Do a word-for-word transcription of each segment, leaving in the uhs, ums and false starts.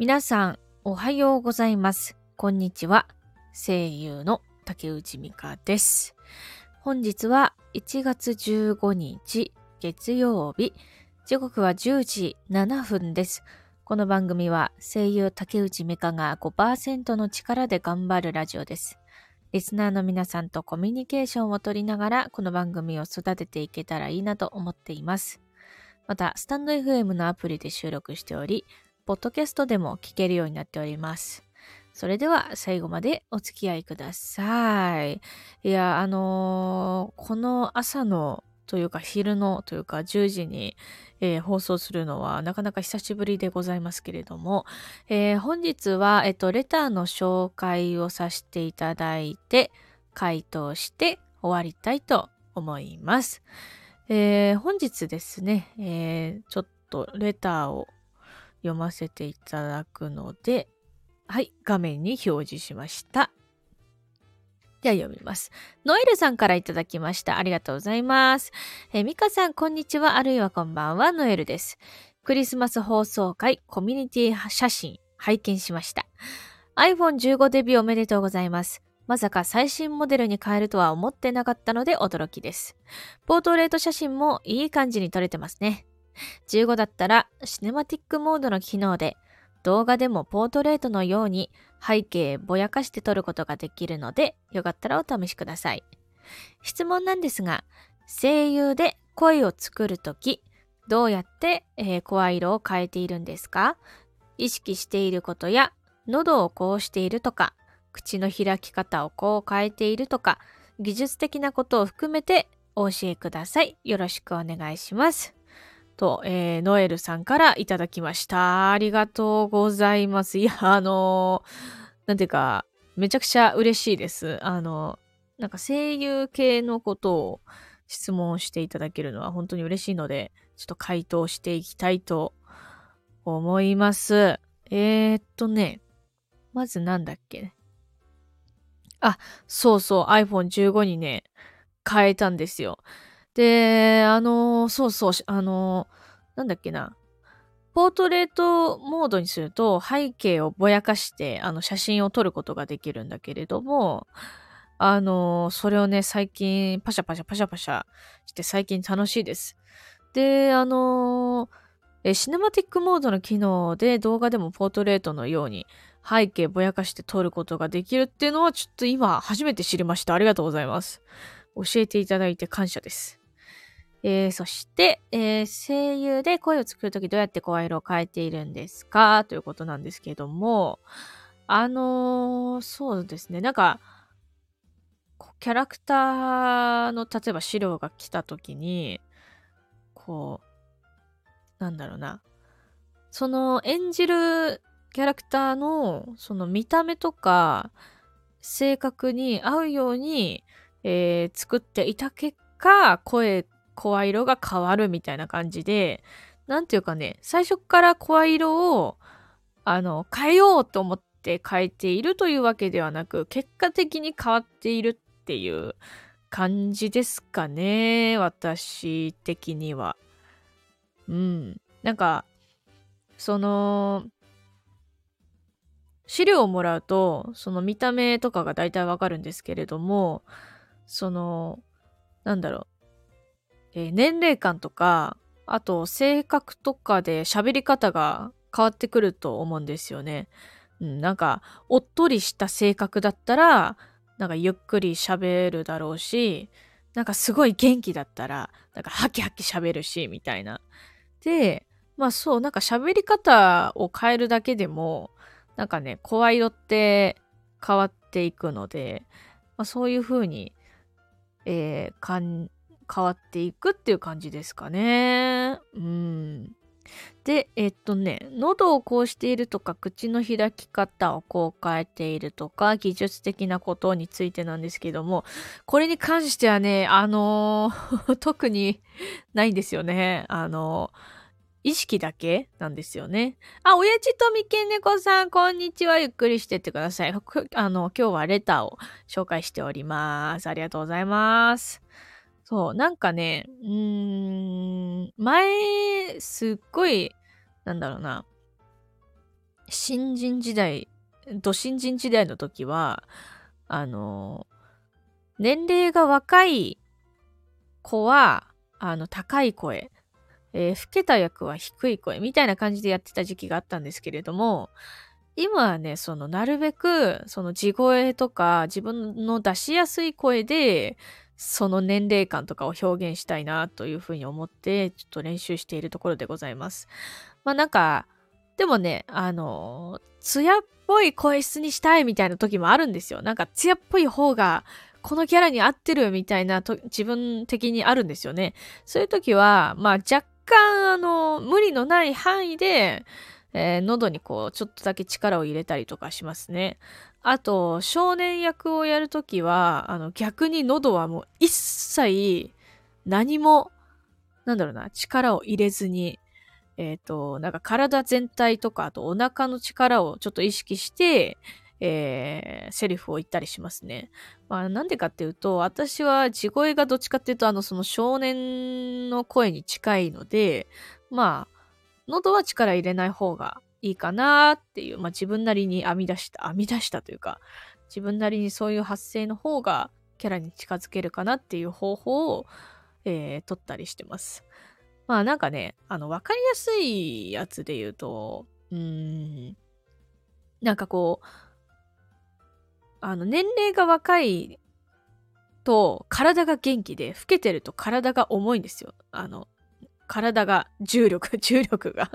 皆さんおはようございます。こんにちは。声優の竹内美香です。本日はいちがつじゅうごにち月曜日、時刻はじゅうじななふんです。この番組は声優竹内美香が ごパーセント の力で頑張るラジオです。リスナーの皆さんとコミュニケーションを取りながらこの番組を育てていけたらいいなと思っています。またスタンド エフエム のアプリで収録しており、ポッドキャストでも聞けるようになっております。それでは最後までお付き合いください。いや、あのー、この朝のというか昼のというかじゅうじに、えー、放送するのはなかなか久しぶりでございますけれども、えー、本日は、えっと、レターの紹介をさせていただいて、回答して終わりたいと思います。えー、本日ですね、えー、ちょっとレターを読ませていただくので、はい、画面に表示しました。では読みます。ノエルさんからいただきました。ありがとうございます。え、ミカさん、こんにちは。あるいはこんばんは。ノエルです。クリスマス放送会、コミュニティ写真、拝見しました。アイフォンじゅうご デビューおめでとうございます。まさか最新モデルに変えるとは思ってなかったので驚きです。ポートレート写真もいい感じに撮れてますね。じゅうごだったらシネマティックモードの機能で動画でもポートレートのように背景ぼやかして撮ることができるので、よかったらお試しください。質問なんですが、声優で声を作るときどうやって、えー、声色を変えているんですか？意識していることや、喉をこうしているとか、口の開き方をこう変えているとか、技術的なことを含めてお教えください。よろしくお願いします。と、えー、ノエルさんからいただきました。ありがとうございます。いや、あのー、なんていうか、めちゃくちゃ嬉しいです。あのー、なんか声優系のことを質問していただけるのは本当に嬉しいので、ちょっと回答していきたいと思います。えー、っとね、まずなんだっけ。あ、そうそう、アイフォンじゅうご にね、変えたんですよ。で、あのー、そうそう、あのー、なんだっけな、ポートレートモードにすると背景をぼやかしてあの写真を撮ることができるんだけれども、あのー、それをね、最近パシャパシャパシャパシャして最近楽しいです。で、あのー、え、シネマティックモードの機能で動画でもポートレートのように背景ぼやかして撮ることができるっていうのはちょっと今初めて知りました。ありがとうございます。教えていただいて感謝です。えー、そして、えー、声優で声を作るときどうやって声色を変えているんですかということなんですけども、あのー、そうですね、なんかキャラクターの例えば資料が来たときに、こうなんだろうな、その演じるキャラクターのその見た目とか性格に合うように、えー、作っていた結果声声色が変わるみたいな感じで、なんていうかね、最初から声色をあの変えようと思って変えているというわけではなく、結果的に変わっているっていう感じですかね、私的には。うん。なんかその資料をもらうとその見た目とかが大体わかるんですけれども、そのなんだろう、えー、年齢感とか、あと性格とかで喋り方が変わってくると思うんですよね。うん、なんかおっとりした性格だったらなんかゆっくり喋るだろうし、なんかすごい元気だったらなんかハキハキ喋るしみたいな。で、まあそう、なんか喋り方を変えるだけでもなんかね、声色って変わっていくので、まあ、そういう風に、えー、感じ変わっていくっていう感じですかね。うん。で、えっとね、喉をこうしているとか、口の開き方をこう変えているとか、技術的なことについてなんですけども、これに関してはね、あのー、特にないんですよね。あのー、意識だけなんですよね。あ、おやじとみけんねこさん、こんにちは。ゆっくりしてってください。あの、今日はレターを紹介しております。ありがとうございます。そう、なんかね、うーん、前、すっごい、なんだろうな、新人時代、ど新人時代の時は、あの、年齢が若い子は、あの、高い声、えー、老けた役は低い声、みたいな感じでやってた時期があったんですけれども、今はね、その、なるべく、その、地声とか、自分の出しやすい声で、その年齢感とかを表現したいな、というふうに思って、ちょっと練習しているところでございます。まあなんか、でもね、あの、艶っぽい声質にしたいみたいな時もあるんですよ。なんか、艶っぽい方が、このキャラに合ってるみたいなと、自分的にあるんですよね。そういう時は、まあ若干、あの、無理のない範囲で、えー、喉にこうちょっとだけ力を入れたりとかしますね。あと少年役をやるときはあの逆に喉はもう一切何もなんだろうな力を入れずに、えっとなんか体全体とかあとお腹の力をちょっと意識して、えー、セリフを言ったりしますね。まあなんでかっていうと私は地声がどっちかっていうとあのその少年の声に近いのでまあ。喉は力入れない方がいいかなっていう、まあ、自分なりに編み出した、編み出したというか、自分なりにそういう発声の方がキャラに近づけるかなっていう方法を、えー、取ったりしてます。まあなんかね、あの、わかりやすいやつで言うと、うーん、なんかこう、あの、年齢が若いと体が元気で、老けてると体が重いんですよ。あの、体が重力、重力が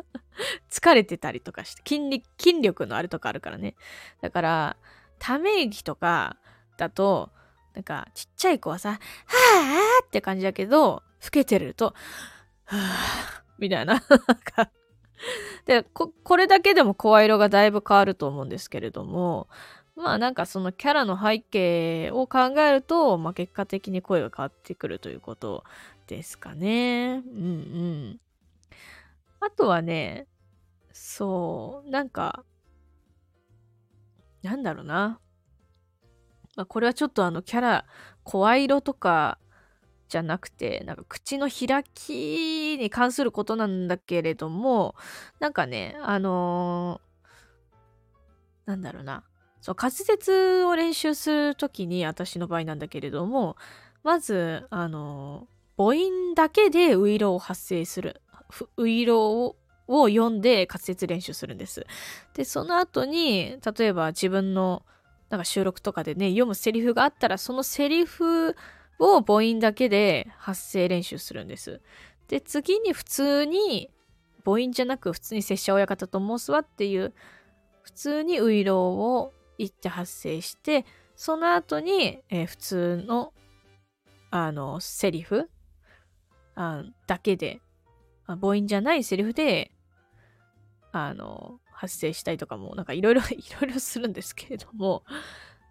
疲れてたりとかして、筋力、筋力のあれとかあるからね。だから、ため息とかだと、なんかちっちゃい子はさ、はぁーって感じだけど、老けてると、はぁーみたいな。なんかでこ、これだけでも声色がだいぶ変わると思うんですけれども、まあなんかそのキャラの背景を考えると、まあ結果的に声が変わってくるということですかね。うんうん。あとはね、そう、なんか、なんだろうな。まあこれはちょっとあのキャラ、声色とかじゃなくて、なんか口の開きに関することなんだけれども、なんかね、あのー、なんだろうな。そう、滑舌を練習するときに、私の場合なんだけれども、まず、あの、母音だけでウイロを発声する。ウイロを読んで滑舌練習するんです。で、その後に、例えば自分の、なんか収録とかでね、読むセリフがあったら、そのセリフを母音だけで発声練習するんです。で、次に普通に、母音じゃなく、普通に拙者親方と申すわっていう、普通にウイロを言って発声して、その後に、えー、普通の、あの、セリフあだけで、母音じゃないセリフで、あの、発声したりとかも、なんかいろいろ、いろいろするんですけれども、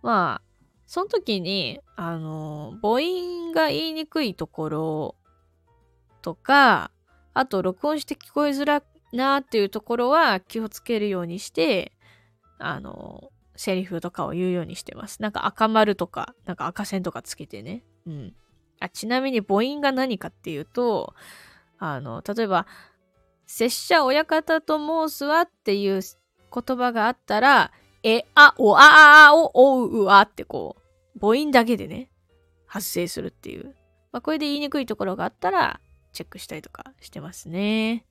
まあ、その時に、あの、母音が言いにくいところとか、あと、録音して聞こえづらいなっていうところは気をつけるようにして、あの、セリフとかを言うようにしてます。なんか赤丸とか、なんか赤線とかつけてね。うん。あ、ちなみに母音が何かっていうと、あの、例えば、拙者親方と申すわっていう言葉があったら、え、あ、お、あ、あ、お、お、う、わってこう、母音だけでね、発声するっていう。まあ、これで言いにくいところがあったら、チェックしたりとかしてますね。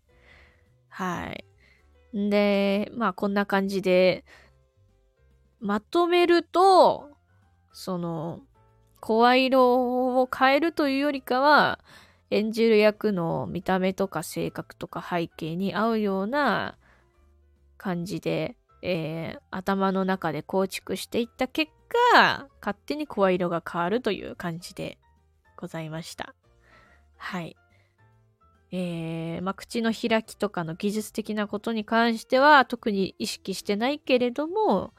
はい。んで、まあ、こんな感じで、まとめると、その、声色を変えるというよりかは、演じる役の見た目とか性格とか背景に合うような感じで、えー、頭の中で構築していった結果、勝手に声色が変わるという感じでございました。はい。えー、まあ、口の開きとかの技術的なことに関しては特に意識してないけれども、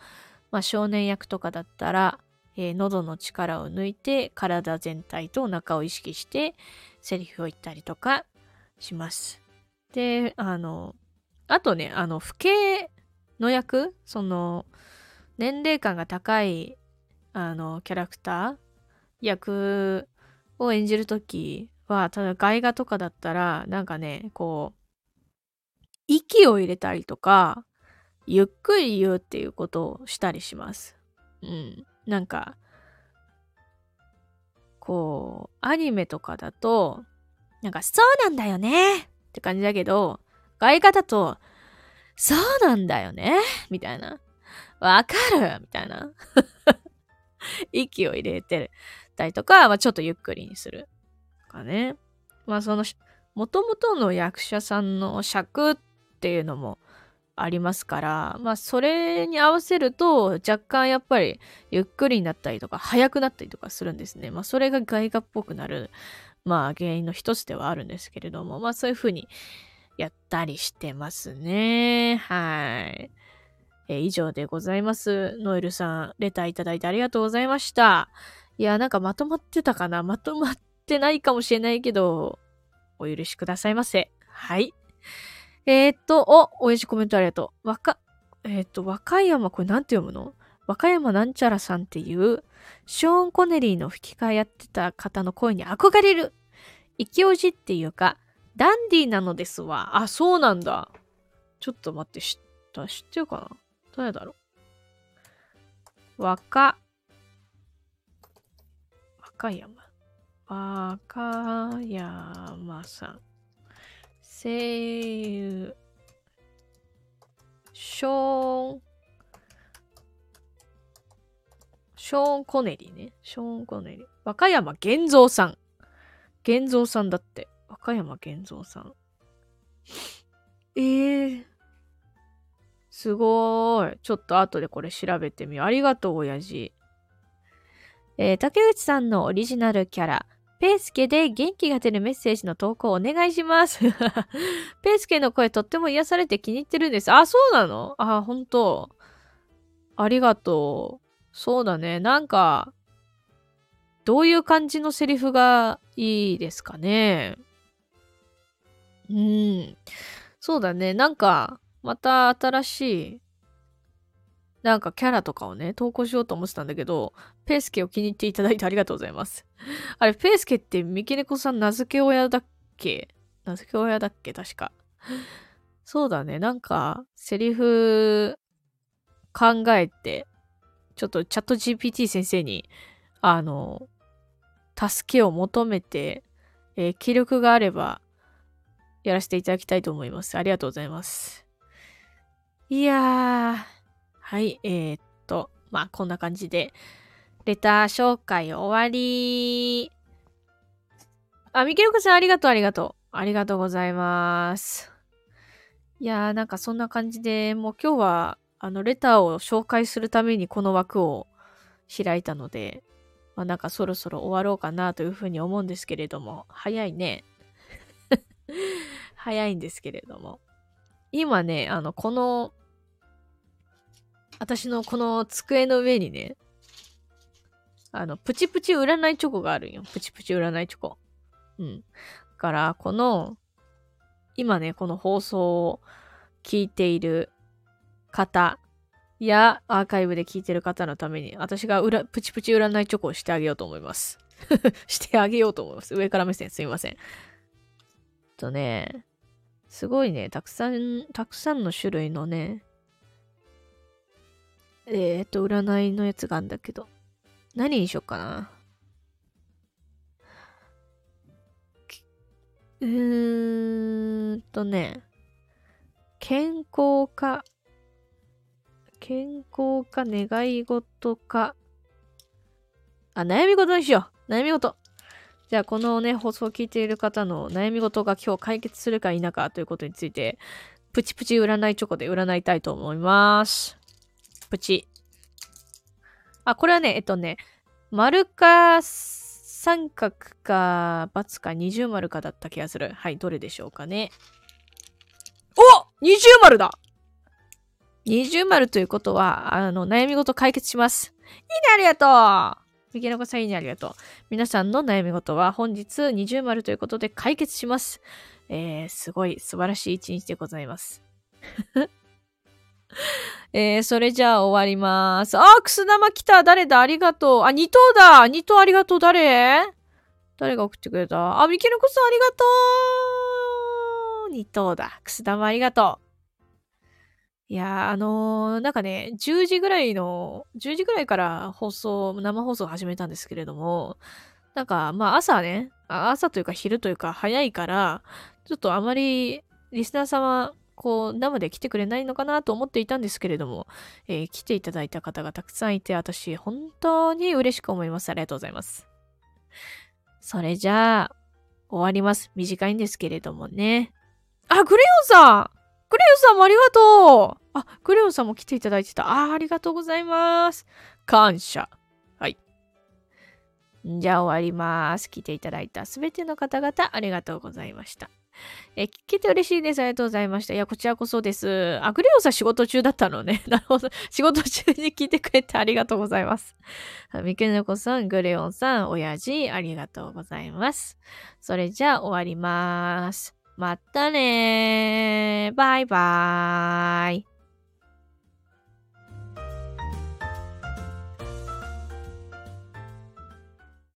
まあ、少年役とかだったら、えー、喉の力を抜いて体全体とお腹を意識してセリフを言ったりとかします。で、あの、あとね、あの、老けの役、その、年齢感が高い、あの、キャラクター役を演じるときは、ただ外画とかだったら、なんかね、こう、息を入れたりとか、ゆっくり言うっていうことをしたりします。うん。なんか、こう、アニメとかだと、なんか、そうなんだよねって感じだけど、外貨だと、そうなんだよねみたいな。わかるみたいな。息を入れてたりとか、まあ、ちょっとゆっくりにするとかね。まあ、その、もともとの役者さんの尺っていうのもありますから、まあ、それに合わせると若干やっぱりゆっくりになったりとか早くなったりとかするんですね。まあ、それが外貨っぽくなる、まあ、原因の一つではあるんですけれども、まあ、そういうふうにやったりしてますね。はい。えー、以上でございます。ノエルさん、レターいただいてありがとうございました。いや、なんかまとまってたかな？まとまってないかもしれないけど、お許しくださいませ。はい。えー、っと、お、親父コメントありがとう。わか、えー、っと、和歌山、これなんて読むの？和歌山なんちゃらさんっていう、ショーン・コネリーの吹き替えやってた方の声に憧れる。イケオジっていうか、ダンディなのですわ。あ、そうなんだ。ちょっと待って、知った、知ってるかな？誰だろう。和歌、和歌山。和歌山さん。声優、ショーン、ショーン・コネリーね。ショーン・コネリー。和歌山源三さん。源三さんだって。和歌山源三さん。えー。すごーい。ちょっと後でこれ調べてみよう。ありがとう、親父。えー、竹内さんのオリジナルキャラ、ペースケで元気が出るメッセージの投稿お願いします。ペースケの声とっても癒されて気に入ってるんです。あ、そうなの？あ、ほんと。ありがとう。そうだね。なんか、どういう感じのセリフがいいですかね。うん。そうだね。なんか、また新しい、なんかキャラとかをね、投稿しようと思ってたんだけど、ペースケを気に入っていただいてありがとうございます。あれ、ペースケって三毛猫さん名付け親だっけ？名付け親だっけ？確か。そうだね。なんか、セリフ考えて、ちょっとチャット ジーピーティー 先生に、あの、助けを求めて、えー、気力があれば、やらせていただきたいと思います。ありがとうございます。いやー。はい、えー、っと、まあ、こんな感じで、レター紹介終わり。あ、みけろこさん、ありがとう、ありがとう。ありがとうございます。いやー、なんかそんな感じで、もう今日は、あの、レターを紹介するためにこの枠を開いたので、まあ、なんかそろそろ終わろうかなというふうに思うんですけれども、早いね。早いんですけれども。今ね、あの、この、私のこの机の上にね、あの、プチプチ占いチョコがあるよ。プチプチ占いチョコ。うん。だから、この、今ね、この放送を聞いている方や、アーカイブで聞いてる方のために、私がうらプチプチ占いチョコをしてあげようと思います。してあげようと思います。上から目線すみません。とね、すごいね、たくさん、たくさんの種類のね、えー、っと、占いのやつがあるんだけど。何にしよっかな。うーんとね。健康か。健康か、願い事か。あ、悩み事にしよう。悩み事。じゃあ、このね、放送を聞いている方の悩み事が今日解決するか否かということについて、プチプチ占いチョコで占いたいと思います。プチ。あ、これはね、えっとね、丸か三角か×か二重丸かだった気がする。はい、どれでしょうかね。お！二重丸だ！二重丸ということは、あの、悩み事解決します。いいね、ありがとう！みけろこさん、いいね、ありがとう。皆さんの悩み事は本日二重丸ということで解決します。えー、すごい素晴らしい一日でございます。えー、それじゃあ終わります。あー、くす玉来た。誰だ？ありがとう。あ、二等だ。二等ありがとう。誰？誰が送ってくれた？あ、みけろこさんありがとう。二等だ。くす玉ありがとう。いやー、あのーなんかね、じゅうじぐらいの、じゅうじぐらいから放送、生放送を始めたんですけれども、なんか、まあ朝ね、あ朝というか昼というか早いから、ちょっとあまりリスナー様、こう、生で来てくれないのかなと思っていたんですけれども、えー、来ていただいた方がたくさんいて、私、本当に嬉しく思います。ありがとうございます。それじゃあ、終わります。短いんですけれどもね。あ、クレヨンさんクレヨンさんもありがとう。あ、クレヨンさんも来ていただいてた。あー、ありがとうございます。感謝。はい。じゃあ終わります。来ていただいたすべての方々、ありがとうございました。え、聞けて嬉しいです。ありがとうございました。いや、こちらこそです。あ、クレヨンさん仕事中だったのね。なるほど。仕事中に聞いてくれてありがとうございます。みけのこさん、クレヨンさん、おやじ、ありがとうございます。それじゃあ終わります。またねー。バイバーイ。